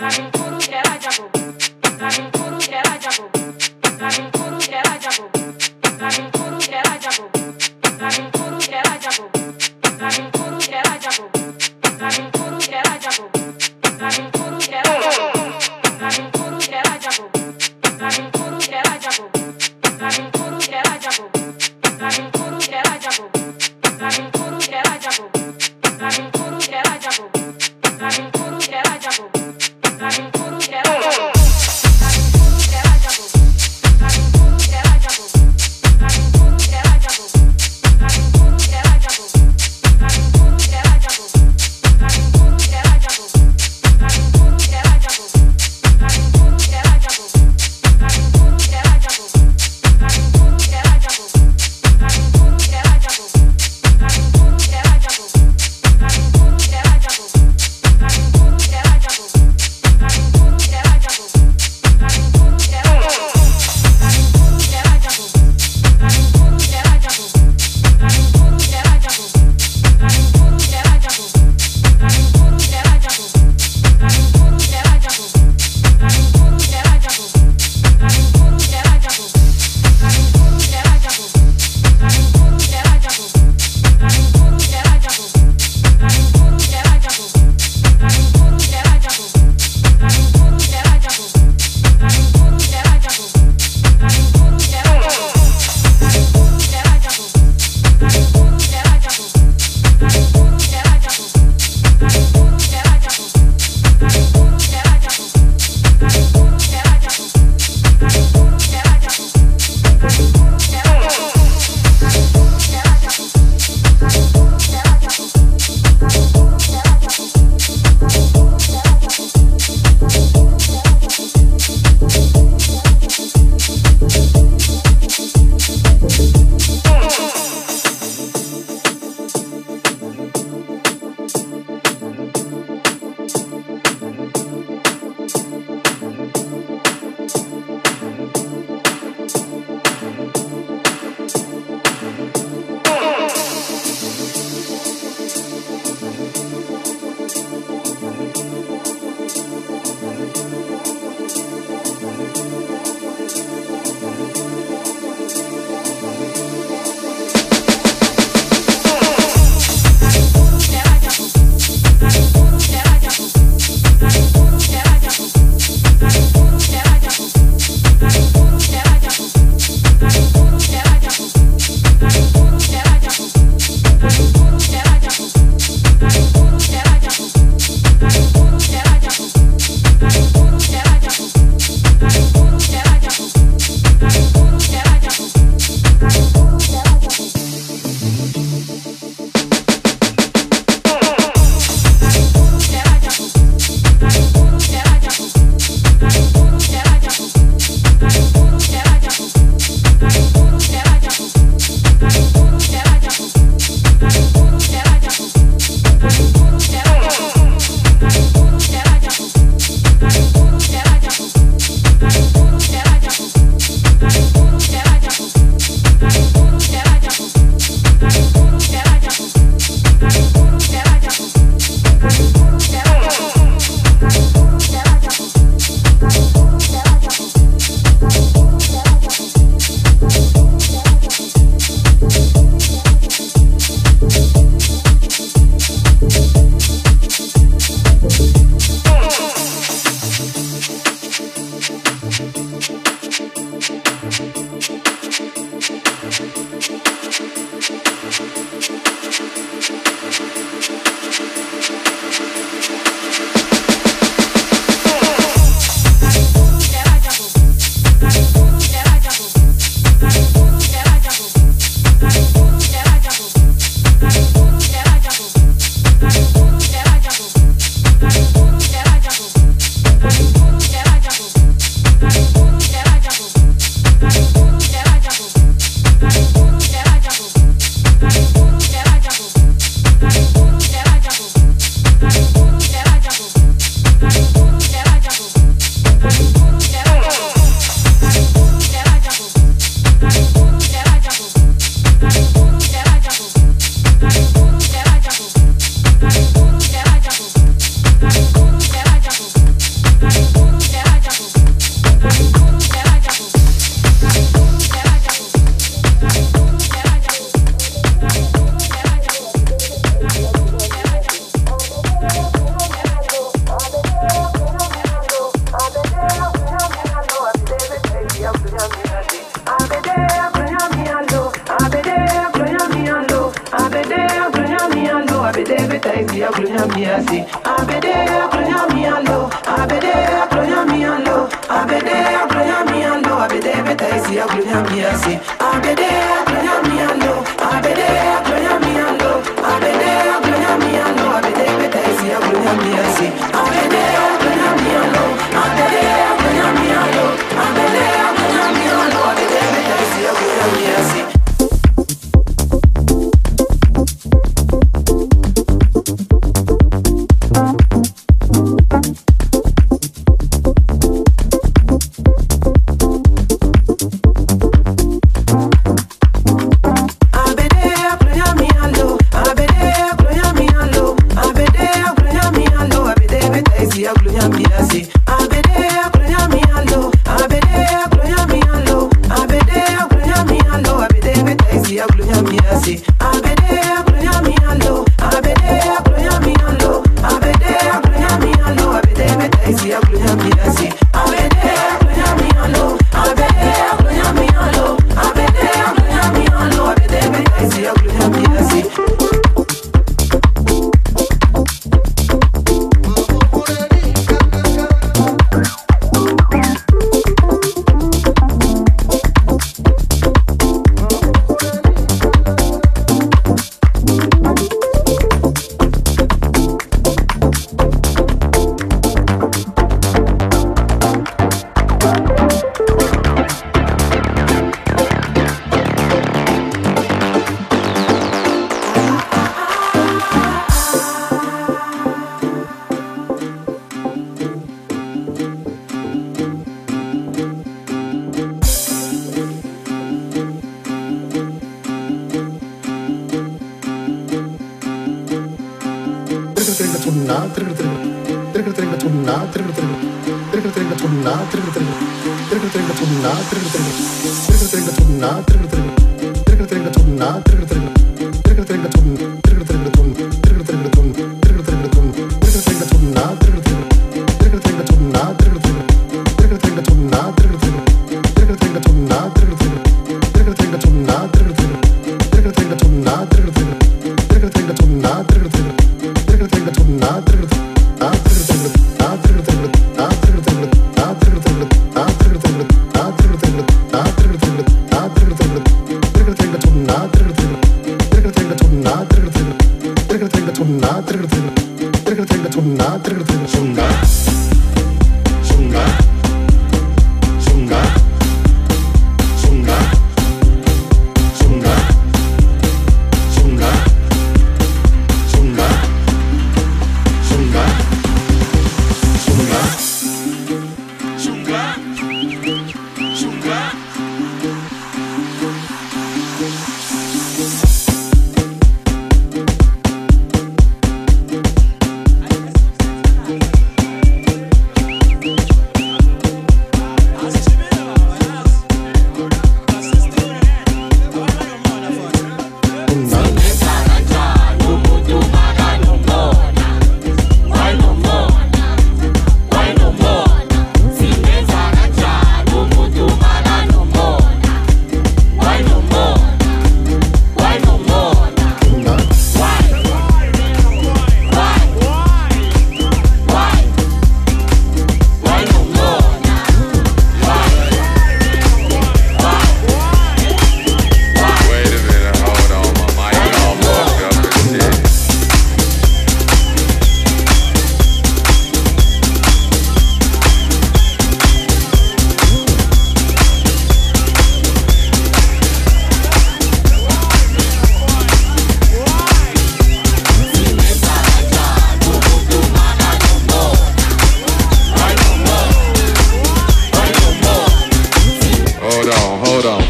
Puru que la jabo, see. I be there, crying me alone. I be there, crying me alone. I be there, crying me alone. I be there, better see. I crying me see. I be there, crying me alone. I be there, crying me alone. I be there, crying me alone. I be there, better see. I crying me see. I be there, crying me alone. I be there, crying me alone. I be there, crying me alone. I be there, better see. I crying me see.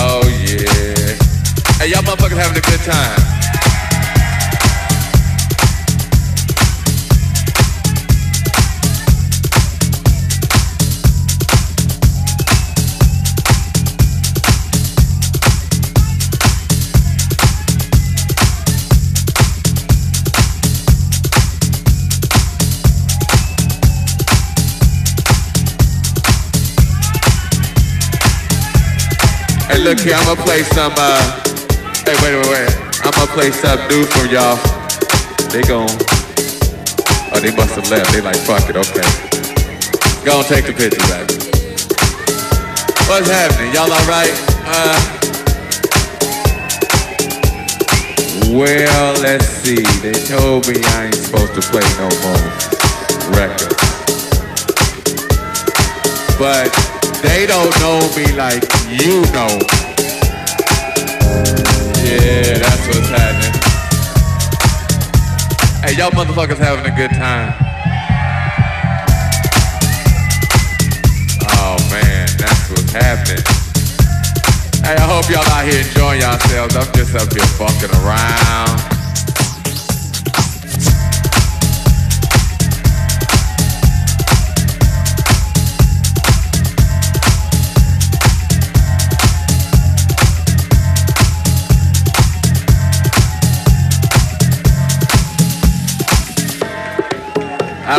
Oh yeah. Hey, y'all motherfuckers having a good time. look here, I'ma play some, hey, wait. I'ma play something new for y'all. They gon', oh, they must have left. They like, fuck it, okay. Gon' take the picture back. What's happening? Y'all alright? Well, let's see. They told me I ain't supposed to play no more records. But they don't know me like you know me. Yeah, that's what's happening. Hey, y'all motherfuckers having a good time? Oh man, that's what's happening. Hey, I hope y'all out here enjoying yourselves. I'm just up here fucking around. I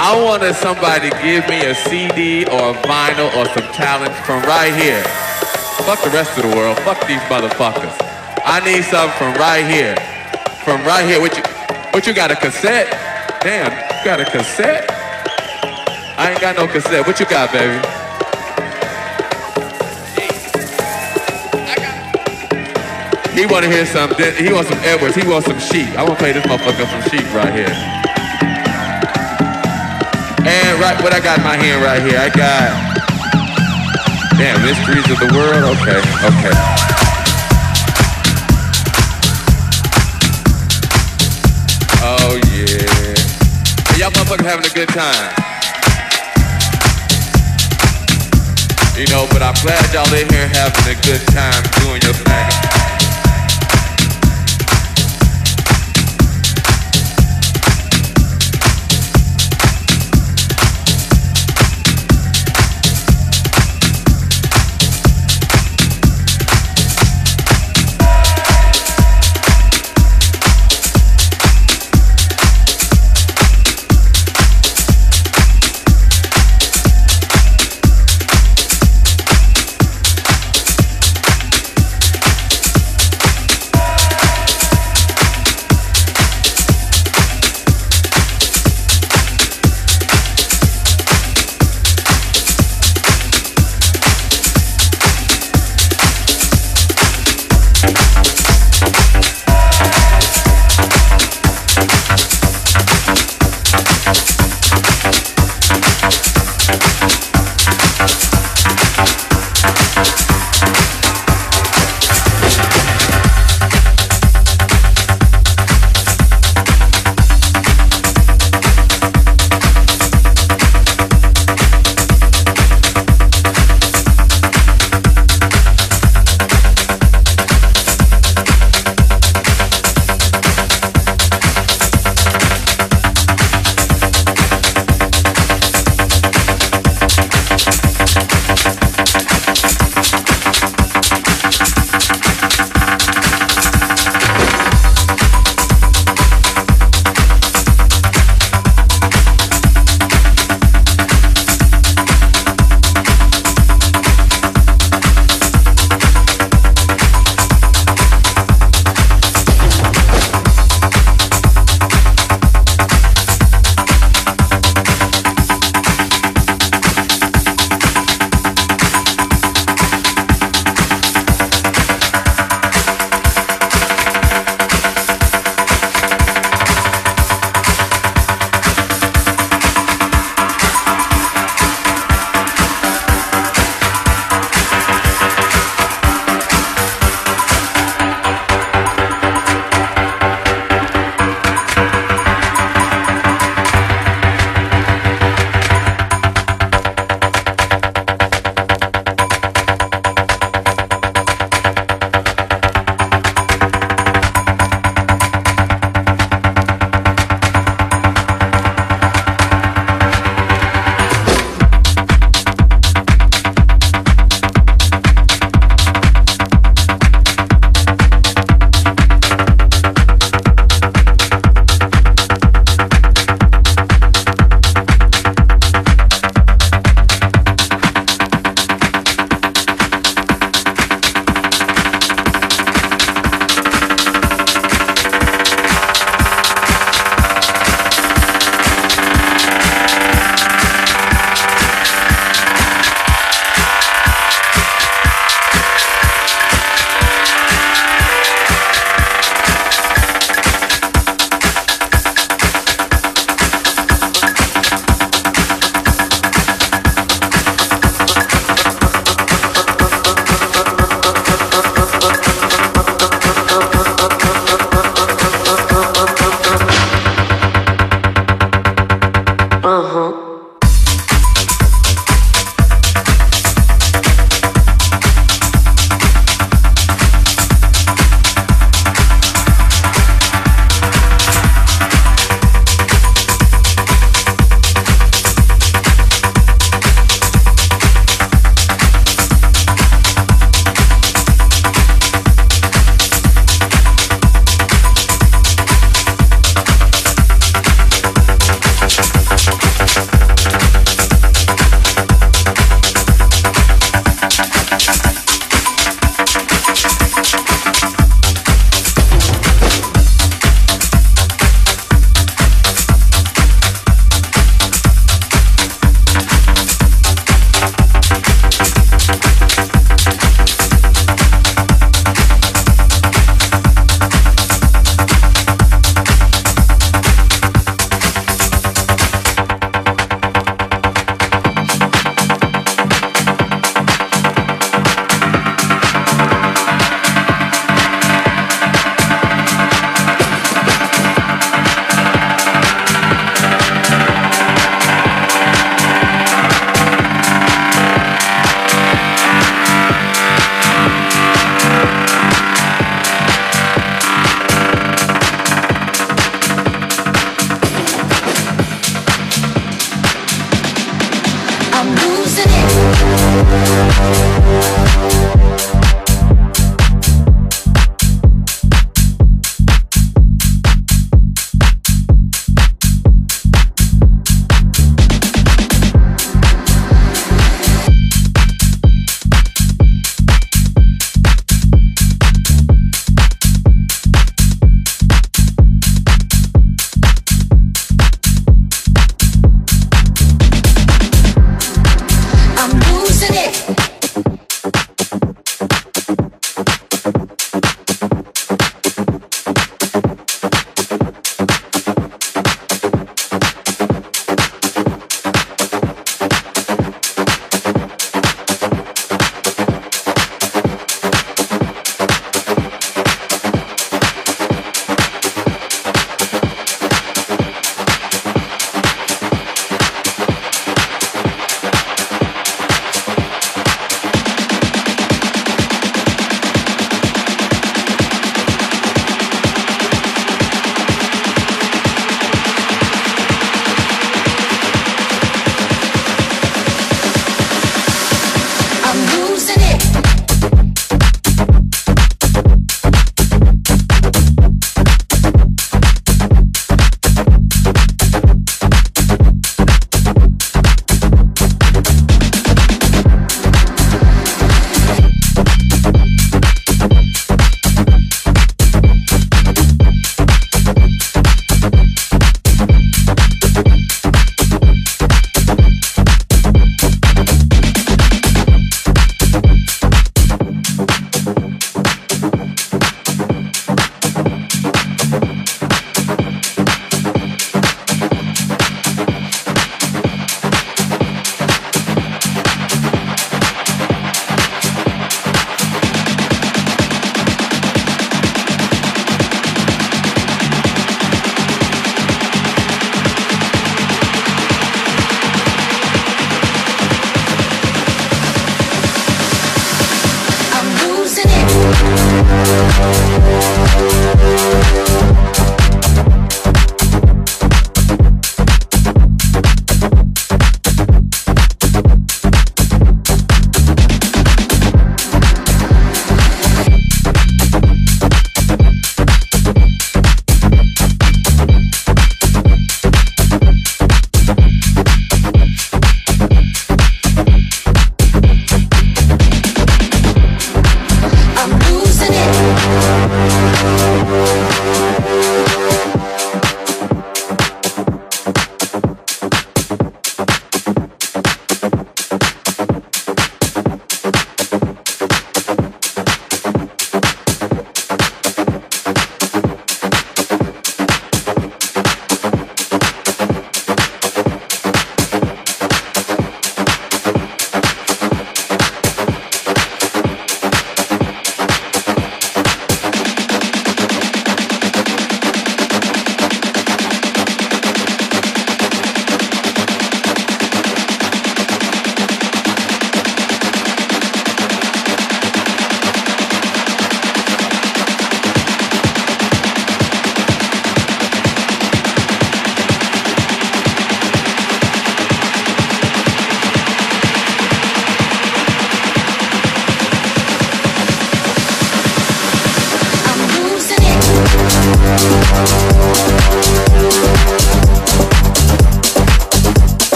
I wanted somebody to give me a CD or a vinyl or some talent from right here. Fuck the rest of the world. Fuck these motherfuckers. I need something from right here. From right here. What you got, a cassette? Damn, you got a cassette? I ain't got no cassette. What you got, baby? He wanna hear something. He wants some Edwards. He wants some Sheep. I wanna play this motherfucker some Sheep right here. And right, what I got in my hand right here, I got, damn, Mysteries of the World, okay. Oh yeah. Hey, y'all motherfuckers having a good time. You know, but I'm glad y'all in here having a good time doing your thing.